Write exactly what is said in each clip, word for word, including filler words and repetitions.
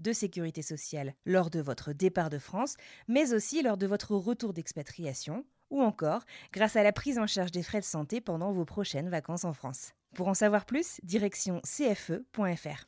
de sécurité sociale lors de votre départ de France, mais aussi lors de votre retour d'expatriation, ou encore grâce à la prise en charge des frais de santé pendant vos prochaines vacances en France. Pour en savoir plus, direction c f e point f r.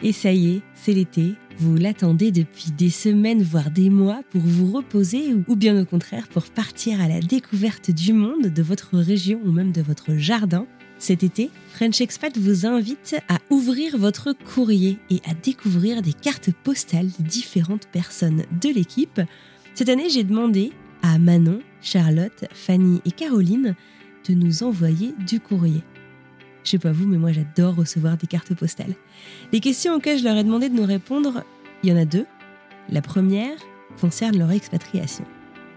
Et ça y est, c'est l'été. Vous l'attendez depuis des semaines, voire des mois, pour vous reposer ou bien au contraire pour partir à la découverte du monde, de votre région ou même de votre jardin. Cet été, French Expat vous invite à ouvrir votre courrier et à découvrir des cartes postales de différentes personnes de l'équipe. Cette année, j'ai demandé à Manon, Charlotte, Fanny et Caroline de nous envoyer du courrier. Je sais pas vous, mais moi j'adore recevoir des cartes postales. Les questions auxquelles je leur ai demandé de nous répondre, il y en a deux. La première concerne leur expatriation.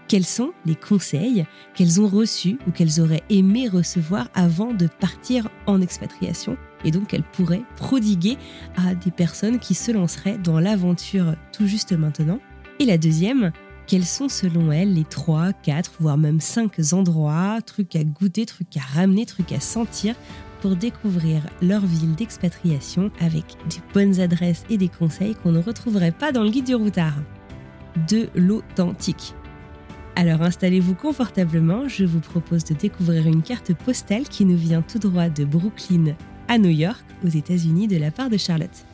Quels sont les conseils qu'elles ont reçus ou qu'elles auraient aimé recevoir avant de partir en expatriation et donc qu'elles pourraient prodiguer à des personnes qui se lanceraient dans l'aventure tout juste maintenant. Et la deuxième, quels sont selon elles les trois, quatre, voire même cinq endroits, trucs à goûter, trucs à ramener, trucs à sentir pour découvrir leur ville d'expatriation avec des bonnes adresses et des conseils qu'on ne retrouverait pas dans le guide du routard. De l'authentique. Alors installez-vous confortablement, je vous propose de découvrir une carte postale qui nous vient tout droit de Brooklyn à New York, aux États-Unis, de la part de Charlotte.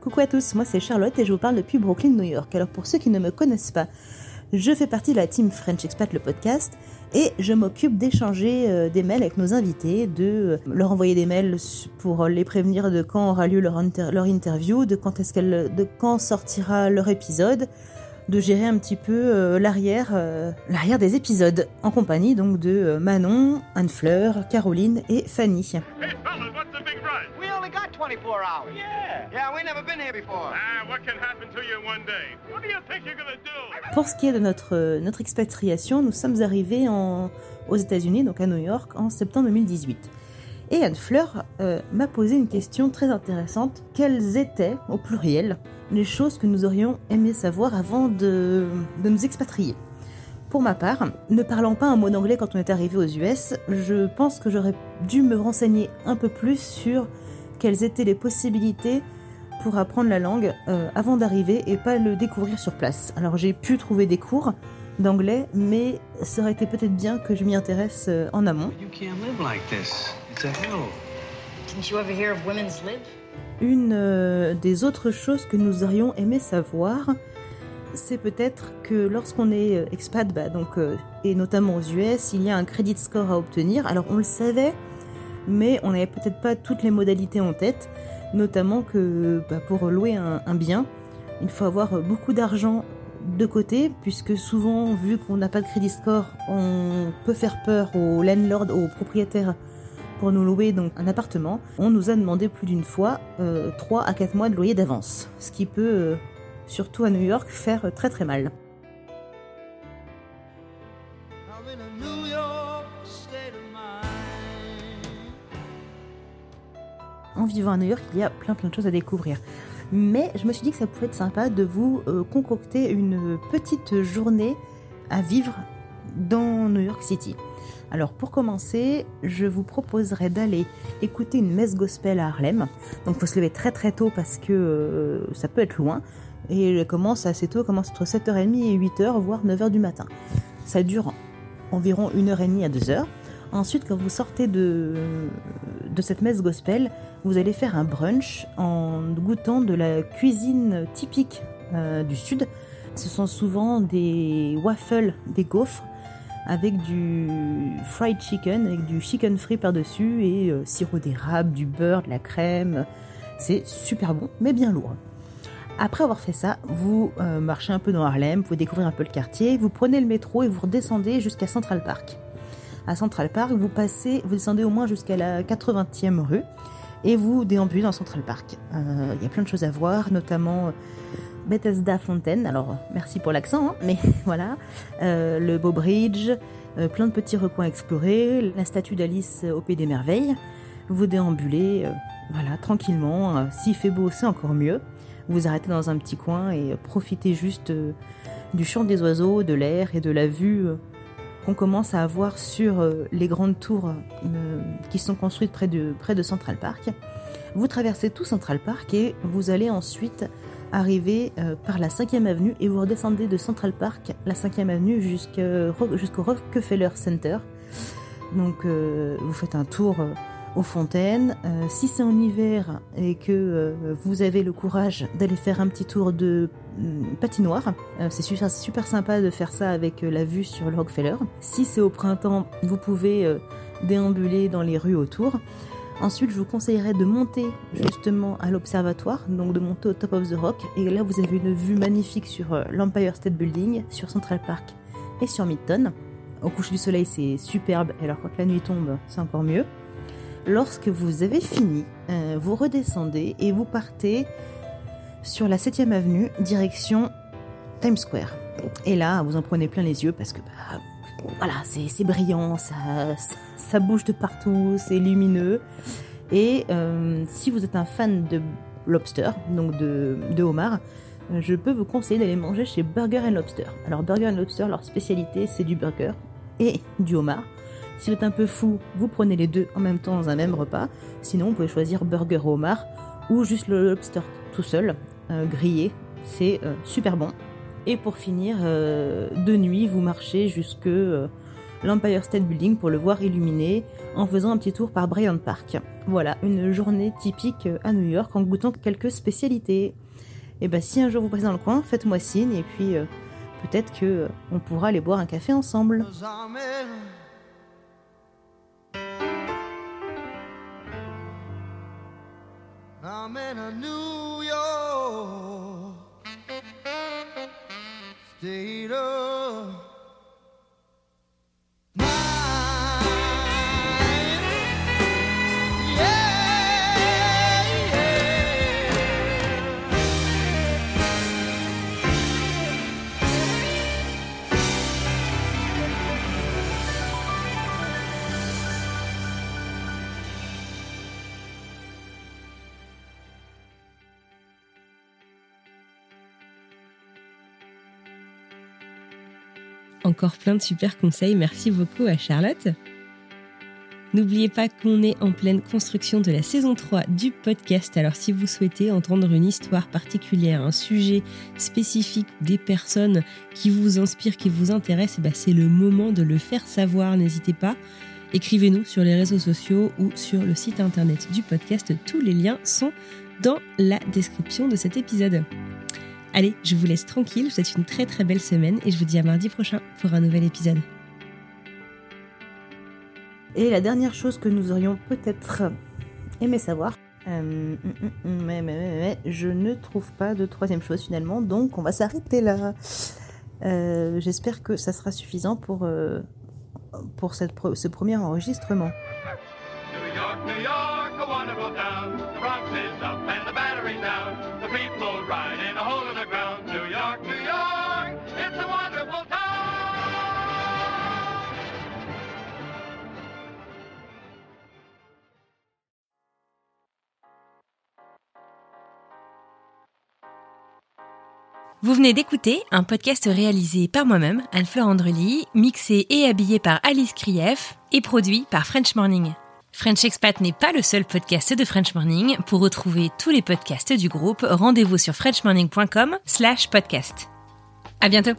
Coucou à tous, moi c'est Charlotte et je vous parle depuis Brooklyn, New York. Alors pour ceux qui ne me connaissent pas, je fais partie de la team French Expat, le podcast, et je m'occupe d'échanger des mails avec nos invités, de leur envoyer des mails pour les prévenir de quand aura lieu leur, inter- leur interview, de quand est-ce qu'elle, de quand sortira leur épisode, de gérer un petit peu l'arrière, l'arrière des épisodes, en compagnie donc de Manon, Anne-Fleur, Caroline et Fanny. twenty-four hours. Yeah. Yeah, we never been here before. Ah, what can happen to you one day? What do you think you're gonna do? Pour ce qui est de notre notre expatriation, nous sommes arrivés en aux États-Unis, donc à New York, en septembre deux mille dix-huit. Et Anne-Fleur euh, m'a posé une question très intéressante. Quelles étaient, au pluriel, les choses que nous aurions aimé savoir avant de de nous expatrier? Pour ma part, ne parlant pas un mot d'anglais quand on est arrivé aux U S, je pense que j'aurais dû me renseigner un peu plus sur quelles étaient les possibilités pour apprendre la langue euh, avant d'arriver et pas le découvrir sur place. Alors j'ai pu trouver des cours d'anglais, mais ça aurait été peut-être bien que je m'y intéresse euh, en amont. Une euh, des autres choses que nous aurions aimé savoir, c'est peut-être que lorsqu'on est expat, bah, donc, euh, et notamment aux U S, il y a un credit score à obtenir. Alors on le savait, mais on n'avait peut-être pas toutes les modalités en tête, notamment que bah, pour louer un, un bien, il faut avoir beaucoup d'argent de côté, puisque souvent, vu qu'on n'a pas de crédit score, on peut faire peur aux landlords, aux propriétaires, pour nous louer donc un appartement. On nous a demandé plus d'une fois euh, trois à quatre mois de loyer d'avance, ce qui peut, euh, surtout à New York, faire très très mal. en vivant à New York, il y a plein plein de choses à découvrir. Mais je me suis dit que ça pouvait être sympa de vous euh, concocter une petite journée à vivre dans New York City. Alors pour commencer, je vous proposerai d'aller écouter une messe gospel à Harlem. Donc il faut se lever très très tôt parce que euh, ça peut être loin. Et elle commence assez tôt, elle commence entre sept heures trente et huit heures, voire neuf heures du matin. Ça dure environ une heure trente à deux heures. Ensuite, quand vous sortez de, de cette messe gospel, vous allez faire un brunch en goûtant de la cuisine typique euh, du Sud. Ce sont souvent des waffles, des gaufres, avec du fried chicken, avec du chicken frit par-dessus, et euh, sirop d'érable, du beurre, de la crème. C'est super bon, mais bien lourd. Après avoir fait ça, vous euh, marchez un peu dans Harlem, vous pouvez découvrir un peu le quartier, vous prenez le métro et vous redescendez jusqu'à Central Park. À Central Park, vous passez, vous descendez au moins jusqu'à la quatre-vingtième rue et vous déambulez dans Central Park. Euh, il y a plein de choses à voir, notamment Bethesda Fontaine. Alors, merci pour l'accent, hein, mais voilà. Euh, le Bow Bridge, euh, plein de petits recoins à explorer, la statue d'Alice au Pays des Merveilles. Vous déambulez euh, voilà, tranquillement. Euh, s'il fait beau, c'est encore mieux. Vous arrêtez dans un petit coin et profitez juste euh, du chant des oiseaux, de l'air et de la vue euh, qu'on commence à avoir sur euh, les grandes tours euh, qui sont construites près de, près de Central Park. Vous traversez tout Central Park et vous allez ensuite arriver euh, par la cinquième avenue et vous redescendez de Central Park, la cinquième avenue, jusqu'au, jusqu'au Rockefeller Center. Donc euh, vous faites un tour... Euh, aux fontaines. Euh, si c'est en hiver et que euh, vous avez le courage d'aller faire un petit tour de euh, patinoire, euh, c'est super, super sympa de faire ça avec euh, la vue sur le Rockefeller. Si c'est au printemps, vous pouvez euh, déambuler dans les rues autour. Ensuite, je vous conseillerais de monter justement à l'observatoire, donc de monter au Top of the Rock. Et là, vous avez une vue magnifique sur euh, l'Empire State Building, sur Central Park et sur Midtown. Au coucher du soleil, c'est superbe. Et alors, quand la nuit tombe, c'est encore mieux. Lorsque vous avez fini, euh, vous redescendez et vous partez sur la septième avenue, direction Times Square. Et là, vous en prenez plein les yeux parce que bah, voilà, c'est, c'est brillant, ça, ça, ça bouge de partout, c'est lumineux. Et euh, si vous êtes un fan de lobster, donc de, de homard, je peux vous conseiller d'aller manger chez Burger and Lobster. Alors Burger and Lobster, leur spécialité, c'est du burger et du homard. Si vous êtes un peu fou, vous prenez les deux en même temps dans un même repas. Sinon, vous pouvez choisir burger au homard ou juste le lobster tout seul, euh, grillé. C'est euh, super bon. Et pour finir, euh, de nuit, vous marchez jusque euh, l'Empire State Building pour le voir illuminé en faisant un petit tour par Bryant Park. Voilà, une journée typique à New York en goûtant quelques spécialités. Et bien, si un jour vous passez dans le coin, faites-moi signe et puis euh, peut-être qu'on euh, pourra aller boire un café ensemble. I'm in a New York state of mind. Yeah, yeah. Encore plein de super conseils, merci beaucoup à Charlotte. N'oubliez pas qu'on est en pleine construction de la saison trois du podcast, alors si vous souhaitez entendre une histoire particulière, un sujet spécifique, des personnes qui vous inspirent, qui vous intéressent, c'est le moment de le faire savoir, n'hésitez pas. Écrivez-nous sur les réseaux sociaux ou sur le site internet du podcast, tous les liens sont dans la description de cet épisode. Allez, je vous laisse tranquille, je vous souhaite une très très belle semaine et je vous dis à mardi prochain pour un nouvel épisode. Et la dernière chose que nous aurions peut-être aimé savoir, euh, mais, mais, mais, mais je ne trouve pas de troisième chose finalement, donc on va s'arrêter là. Euh, j'espère que ça sera suffisant pour, euh, pour cette, ce premier enregistrement. New York, New York, a wonderful town. The Bronx is up and the battery's down. The people ride in a hole in the ground. New York, New York, it's a wonderful town. Vous venez d'écouter un podcast réalisé par moi-même, Anne-Fleur Andreoli, mixé et habillé par Alice Krieff et produit par French Morning. French Expat n'est pas le seul podcast de French Morning. Pour retrouver tous les podcasts du groupe, rendez-vous sur frenchmorning point com slash podcast. À bientôt.